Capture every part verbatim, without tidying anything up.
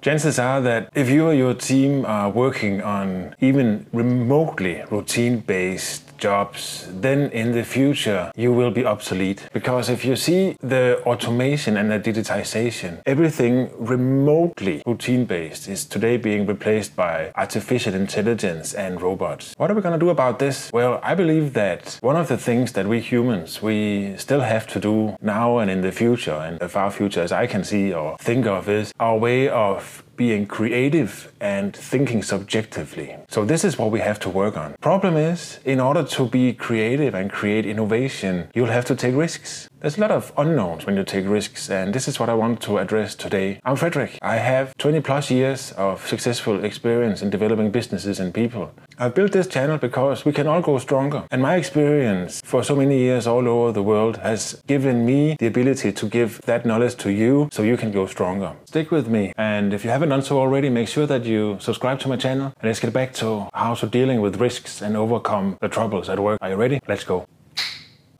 Chances are that if you or your team are working on even remotely routine-based jobs, then in the future you will be obsolete. Because if you see the automation and the digitization, everything remotely routine-based is today being replaced by artificial intelligence and robots. What are we going to do about this? Well, I believe that one of the things that we humans, we still have to do now and in the future, and the far future as I can see or think of, is our way of being creative and thinking subjectively. So this is what we have to work on. Problem is, in order to be creative and create innovation, you'll have to take risks. There's a lot of unknowns when you take risks, and this is what I want to address today. I'm Frederik. I have twenty plus years of successful experience in developing businesses and people. I've built this channel because we can all grow stronger, and my experience for so many years all over the world has given me the ability to give that knowledge to you so you can grow stronger. Stick with me, and if you haven't done so already, make sure that you subscribe to my channel, and let's get back to how to dealing with risks and overcome the troubles at work. Are you ready? Let's go.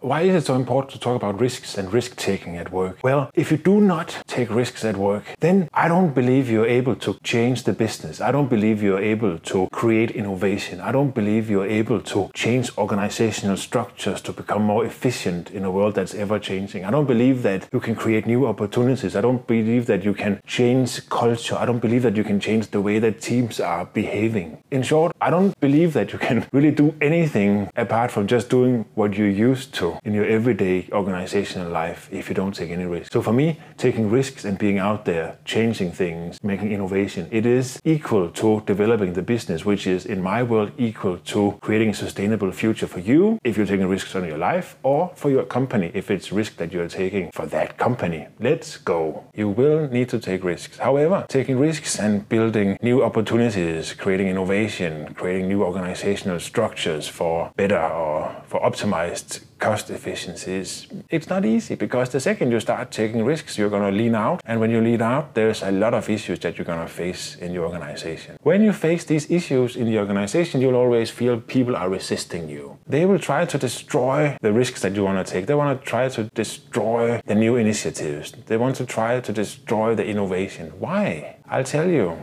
Why is it so important to talk about risks and risk-taking at work? Well, if you do not take risks at work, then I don't believe you're able to change the business. I don't believe you're able to create innovation. I don't believe you're able to change organizational structures to become more efficient in a world that's ever-changing. I don't believe that you can create new opportunities. I don't believe that you can change culture. I don't believe that you can change the way that teams are behaving. In short, I don't believe that you can really do anything apart from just doing what you're used to in your everyday organizational life if you don't take any risks. So for me, taking risks and being out there, changing things, making innovation, it is equal to developing the business, which is in my world equal to creating a sustainable future for you if you're taking risks on your life, or for your company if it's risk that you're taking for that company. Let's go. You will need to take risks. However, taking risks and building new opportunities, creating innovation, creating new organizational structures for better or for optimized cost efficiencies, it's not easy, because the second you start taking risks, you're going to lean out, and when you lean out, there's a lot of issues that you're going to face in your organization. When you face these issues in the organization, you'll always feel people are resisting you. They will try to destroy the risks that you want to take. They want to try to destroy the new initiatives. They want to try to destroy the innovation. Why? I'll tell you.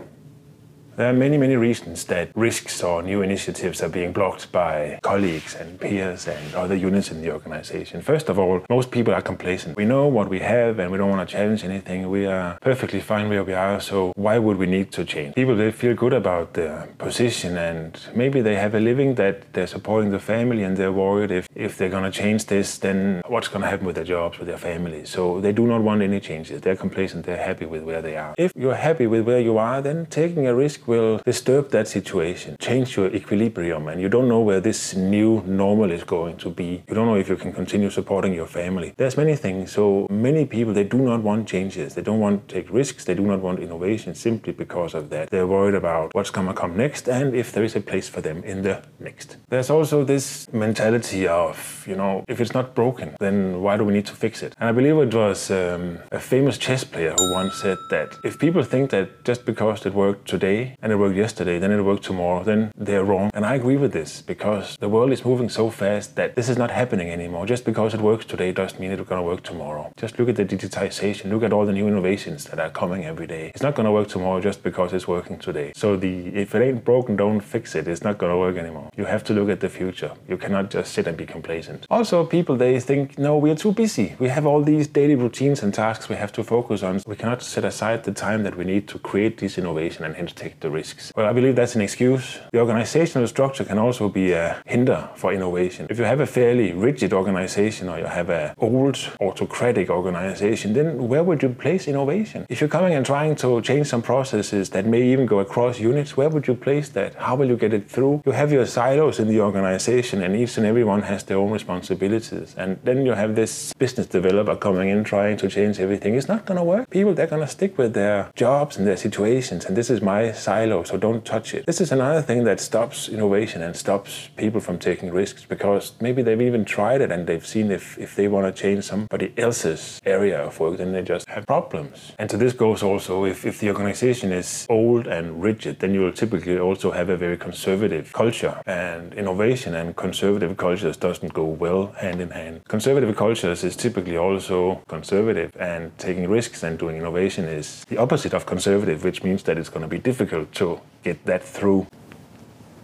There are many, many reasons that risks or new initiatives are being blocked by colleagues and peers and other units in the organization. First of all, most people are complacent. We know what we have and we don't want to challenge anything. We are perfectly fine where we are, so why would we need to change? People, they feel good about their position, and maybe they have a living that they're supporting the family, and they're worried if, if they're going to change this, then what's going to happen with their jobs, with their families? So they do not want any changes. They're complacent. They're happy with where they are. If you're happy with where you are, then taking a risk will disturb that situation, change your equilibrium, and you don't know where this new normal is going to be. You don't know if you can continue supporting your family. There's many things. So many people, they do not want changes. They don't want to take risks. They do not want innovation simply because of that. They're worried about what's going to come next and if there is a place for them in the next. There's also this mentality of, you know, if it's not broken, then why do we need to fix it? And I believe it was um, a famous chess player who once said that if people think that just because it worked today and it worked yesterday, then it worked tomorrow, then they're wrong. And I agree with this, because the world is moving so fast that this is not happening anymore. Just because it works today doesn't mean it's going to work tomorrow. Just look at the digitization, look at all the new innovations that are coming every day. It's not going to work tomorrow just because it's working today. So the if it ain't broken, don't fix it, it's not going to work anymore. You have to look at the future. You cannot just sit and be complacent. Also, people, they think, no, we are too busy. We have all these daily routines and tasks we have to focus on. We cannot set aside the time that we need to create this innovation and hence take the risks. Well, I believe that's an excuse. The organizational structure can also be a hinder for innovation. If you have a fairly rigid organization, or you have an old autocratic organization, then where would you place innovation? If you're coming and trying to change some processes that may even go across units, where would you place that? How will you get it through? You have your silos in the organization, and each and everyone has their own responsibilities. And then you have this business developer coming in trying to change everything. It's not going to work. People, they're going to stick with their jobs and their situations. And this is my side silo, so don't touch it. This is another thing that stops innovation and stops people from taking risks, because maybe they've even tried it and they've seen if, if they want to change somebody else's area of work, then they just have problems. And so this goes also, if, if the organization is old and rigid, then you will typically also have a very conservative culture, and innovation and conservative cultures doesn't go well hand in hand. Conservative cultures is typically also conservative, and taking risks and doing innovation is the opposite of conservative, which means that it's going to be difficult to get that through.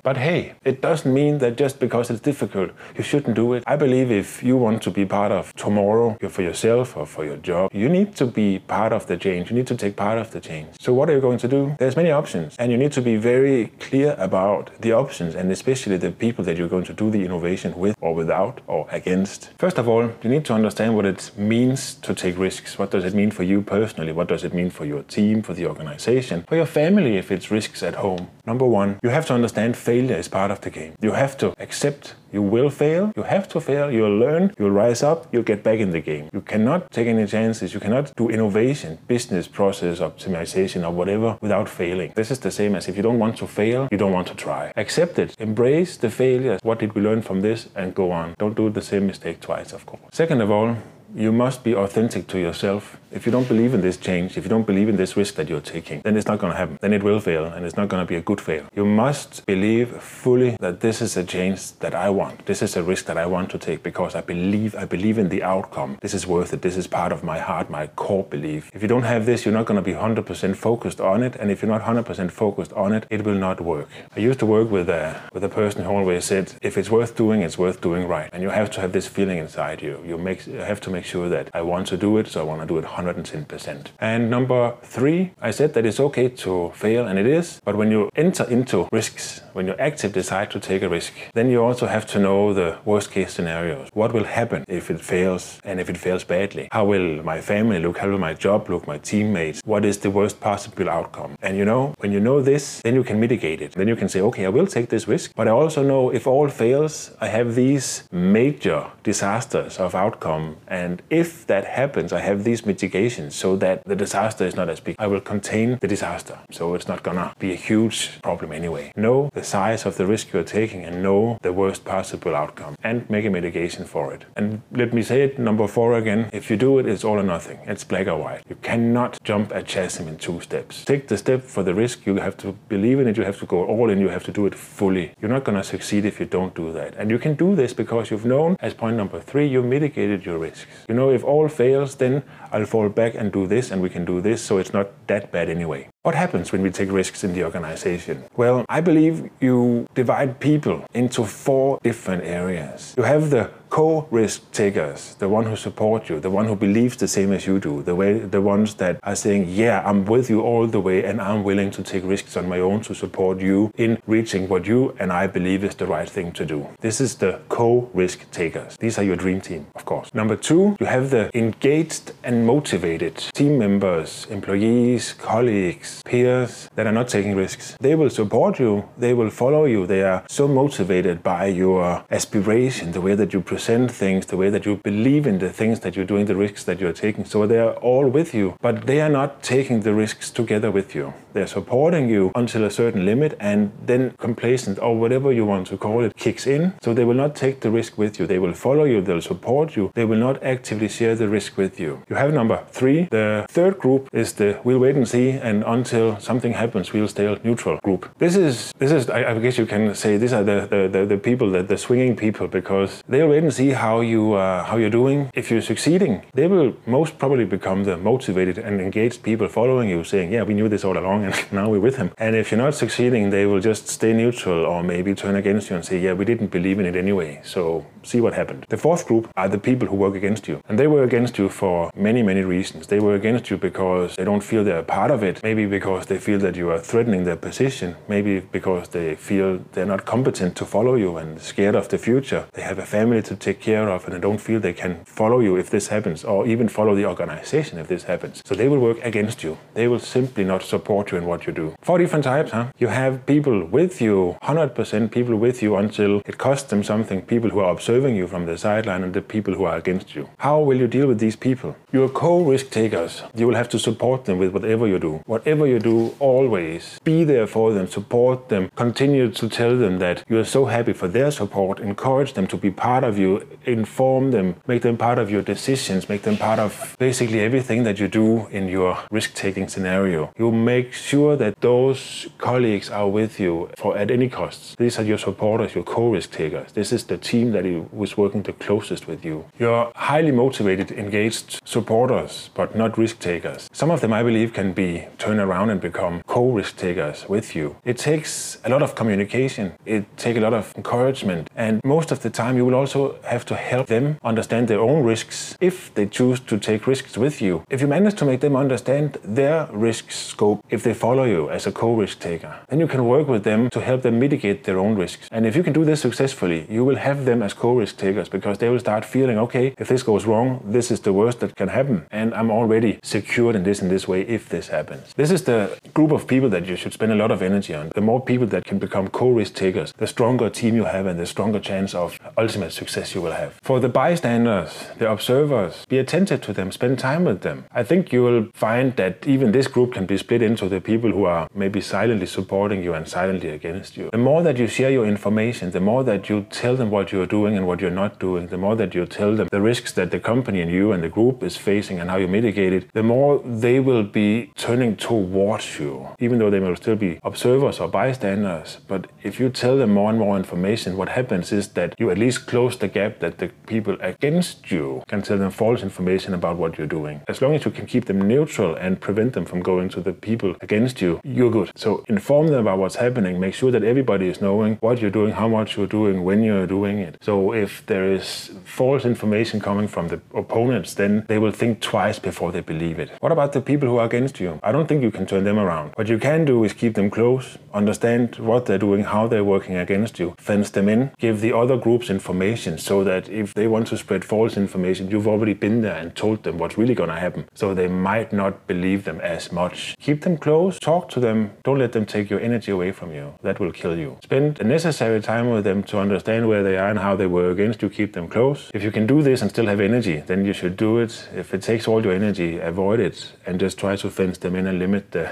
But hey, it doesn't mean that just because it's difficult, you shouldn't do it. I believe if you want to be part of tomorrow for yourself or for your job, you need to be part of the change. You need to take part of the change. So what are you going to do? There's many options, and you need to be very clear about the options, and especially the people that you're going to do the innovation with or without or against. First of all, you need to understand what it means to take risks. What does it mean for you personally? What does it mean for your team, for the organization, for your family if it's risks at home? Number one, you have to understand failure is part of the game. You have to accept you will fail, you have to fail, you'll learn, you'll rise up, you'll get back in the game. You cannot take any chances, you cannot do innovation, business process optimization or whatever without failing. This is the same as if you don't want to fail, you don't want to try. Accept it, embrace the failure. What did we learn from this? And go on. Don't do the same mistake twice, of course. Second of all, you must be authentic to yourself. If you don't believe in this change, if you don't believe in this risk that you're taking, then it's not going to happen. Then it will fail, and it's not going to be a good fail. You must believe fully that this is a change that I want. This is a risk that I want to take because I believe I believe in the outcome. This is worth it. This is part of my heart, my core belief. If you don't have this, you're not going to be one hundred percent focused on it, and if you're not one hundred percent focused on it, it will not work. I used to work with a, with a person who always said, if it's worth doing, it's worth doing right. And you have to have this feeling inside you. You, make, you have to make sure that I want to do it, so I want to do it one hundred ten percent. And number three, I said that it's okay to fail, and it is, but when you enter into risks, when you actively decide to take a risk, then you also have to know the worst case scenarios. What will happen if it fails, and if it fails badly? How will my family look? How will my job look? My teammates? What is the worst possible outcome? And you know, when you know this, then you can mitigate it. Then you can say, okay, I will take this risk, but I also know if all fails, I have these major disasters of outcome, and if that happens, I have these mitigations so that the disaster is not as big. I will contain the disaster, so it's not gonna be a huge problem anyway. Know the size of the risk you're taking and know the worst possible outcome and make a mitigation for it. And let me say it, number four again, if you do it, it's all or nothing. It's black or white. You cannot jump a chasm in two steps. Take the step for the risk. You have to believe in it. You have to go all in. You have to do it fully. You're not gonna succeed if you don't do that. And you can do this because you've known, as point number three, you mitigated your risks. You know, if all fails, then I'll fall back and do this, and we can do this, so it's not that bad anyway. What happens when we take risks in the organization? Well, I believe you divide people into four different areas. You have the co-risk takers, the one who support you, the one who believes the same as you do, the way, the ones that are saying, yeah, I'm with you all the way and I'm willing to take risks on my own to support you in reaching what you and I believe is the right thing to do. This is the co-risk takers. These are your dream team, of course. Number two, you have the engaged and motivated team members, employees, colleagues, peers that are not taking risks. They will support you. They will follow you. They are so motivated by your aspiration, the way that you present things, the way that you believe in the things that you're doing, the risks that you're taking. So they are all with you, but they are not taking the risks together with you. They're supporting you until a certain limit, and then complacent or whatever you want to call it kicks in. So they will not take the risk with you. They will follow you. They'll support you. They will not actively share the risk with you. You have number three. The third group is the we'll wait and see, and until something happens, we'll stay neutral group. This is, this is I, I guess you can say these are the, the, the, the people, that the swinging people, because they'll wait and see how you uh, how you're doing. If you're succeeding, they will most probably become the motivated and engaged people following you, saying, yeah, we knew this all along and now we're with him. And if you're not succeeding, they will just stay neutral or maybe turn against you and say, yeah, we didn't believe in it anyway, so see what happened. The fourth group are the people who work against you, and they were against you for many many reasons. They were against you because they don't feel they're a part of it, maybe because they feel that you are threatening their position, maybe because they feel they're not competent to follow you and scared of the future. They have a family to take care of, and I don't feel they can follow you if this happens, or even follow the organization if this happens. So they will work against you. They will simply not support you in what you do. Four different types, huh? You have people with you, one hundred percent people with you until it costs them something, people who are observant observing you from the sideline and the people who are against you. How will you deal with these people? You are co-risk takers. You will have to support them with whatever you do. Whatever you do, always be there for them, support them, continue to tell them that you are so happy for their support, encourage them to be part of you, inform them, make them part of your decisions, make them part of basically everything that you do in your risk-taking scenario. You make sure that those colleagues are with you for at any cost. These are your supporters, your co-risk takers. This is the team that is working the closest with you. Your highly motivated, engaged supporters, but not risk takers. Some of them, I believe, can be turned around and become co-risk takers with you. It takes a lot of communication. It takes a lot of encouragement. And most of the time, you will also have to help them understand their own risks if they choose to take risks with you. If you manage to make them understand their risk scope, if they follow you as a co-risk taker, then you can work with them to help them mitigate their own risks. And if you can do this successfully, you will have them as co-risk takers, because they will start feeling, okay, if this goes wrong, this is the worst that can happen, and I'm already secured in this and this way if this happens. This is the group of people that you should spend a lot of energy on. The more people that can become co-risk takers, the stronger team you have and the stronger chance of ultimate success you will have. For the bystanders, the observers, be attentive to them, spend time with them. I think you will find that even this group can be split into the people who are maybe silently supporting you and silently against you. The more that you share your information, the more that you tell them what you're doing and what you're not doing, the more that you tell them the risks that the company and you and the group is facing and how you mitigate it, the more they will be turning towards you, even though they will still be observers or bystanders. But if you tell them more and more information, what happens is that you at least close the gap that the people against you can tell them false information about what you're doing. As long as you can keep them neutral and prevent them from going to the people against you, you're good. So inform them about what's happening. Make sure that everybody is knowing what you're doing, how much you're doing, when you're doing it. So if there is false information coming from the opponents, then they will think twice before they believe it. What about the people who are against you? I don't think you can turn them around. What you can do is keep them close, understand what they're doing, how they're working against you, fence them in, give the other groups information so that if they want to spread false information, you've already been there and told them what's really going to happen, so they might not believe them as much. Keep them close, talk to them, don't let them take your energy away from you. That will kill you. Spend the necessary time with them to understand where they are and how they were against you. Keep them close. If you can do this and still have energy, then you should do it. If it takes all your energy, avoid it and just try to fence them in and limit the,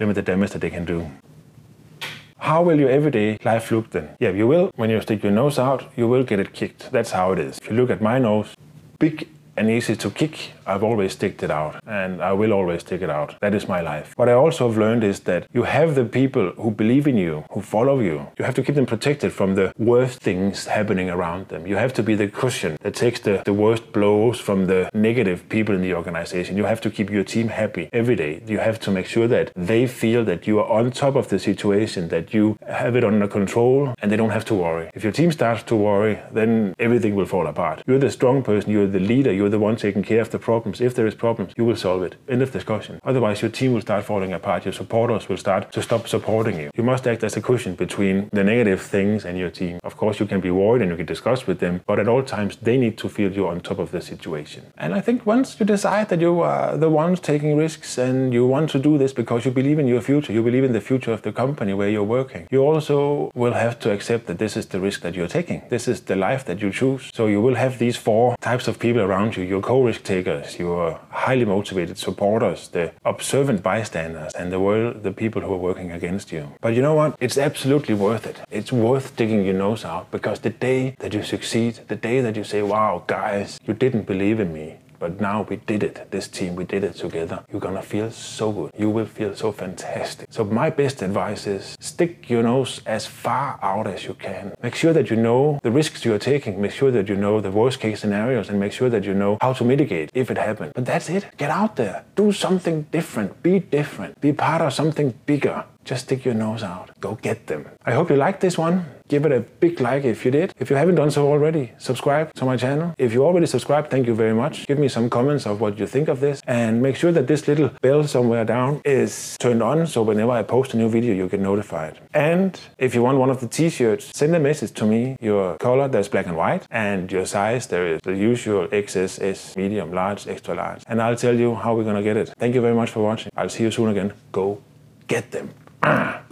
limit the damage that they can do. How will your everyday life look then? Yeah, you will. When you stick your nose out, you will get it kicked. That's how it is. If you look at my nose, big and easy to kick. I've always sticked it out, and I will always stick it out. That is my life. What I also have learned is that you have the people who believe in you, who follow you. You have to keep them protected from the worst things happening around them. You have to be the cushion that takes the, the worst blows from the negative people in the organization. You have to keep your team happy every day. You have to make sure that they feel that you are on top of the situation, that you have it under control, and they don't have to worry. If your team starts to worry, then everything will fall apart. You're the strong person, you're the leader, you're the one taking care of the problem. Problems. If there is problems, you will solve it. End of discussion. Otherwise, your team will start falling apart. Your supporters will start to stop supporting you. You must act as a cushion between the negative things and your team. Of course, you can be worried and you can discuss with them, but at all times, they need to feel you're on top of the situation. And I think once you decide that you are the ones taking risks and you want to do this because you believe in your future, you believe in the future of the company where you're working, you also will have to accept that this is the risk that you're taking. This is the life that you choose. So you will have these four types of people around you. Your co-risk takers, your highly motivated supporters, the observant bystanders, and the world, the people who are working against you. But you know what? It's absolutely worth it. It's worth digging your nose out, because the day that you succeed, the day that you say, wow, guys, you didn't believe in me, but now we did it. This team, we did it together. You're gonna feel so good. You will feel so fantastic. So my best advice is stick your nose as far out as you can. Make sure that you know the risks you're taking. Make sure that you know the worst case scenarios, and make sure that you know how to mitigate if it happens. But that's it. Get out there. Do something different. Be different. Be part of something bigger. Just stick your nose out. Go get them. I hope you liked this one. Give it a big like if you did. If you haven't done so already, subscribe to my channel. If you already subscribed, thank you very much. Give me some comments of what you think of this, and make sure that this little bell somewhere down is turned on, so whenever I post a new video, you get notified. And if you want one of the t-shirts, send a message to me. Your color, there's black and white, and your size, there is the usual X S S, medium, large, extra large. And I'll tell you how we're gonna get it. Thank you very much for watching. I'll see you soon again. Go get them. Ah!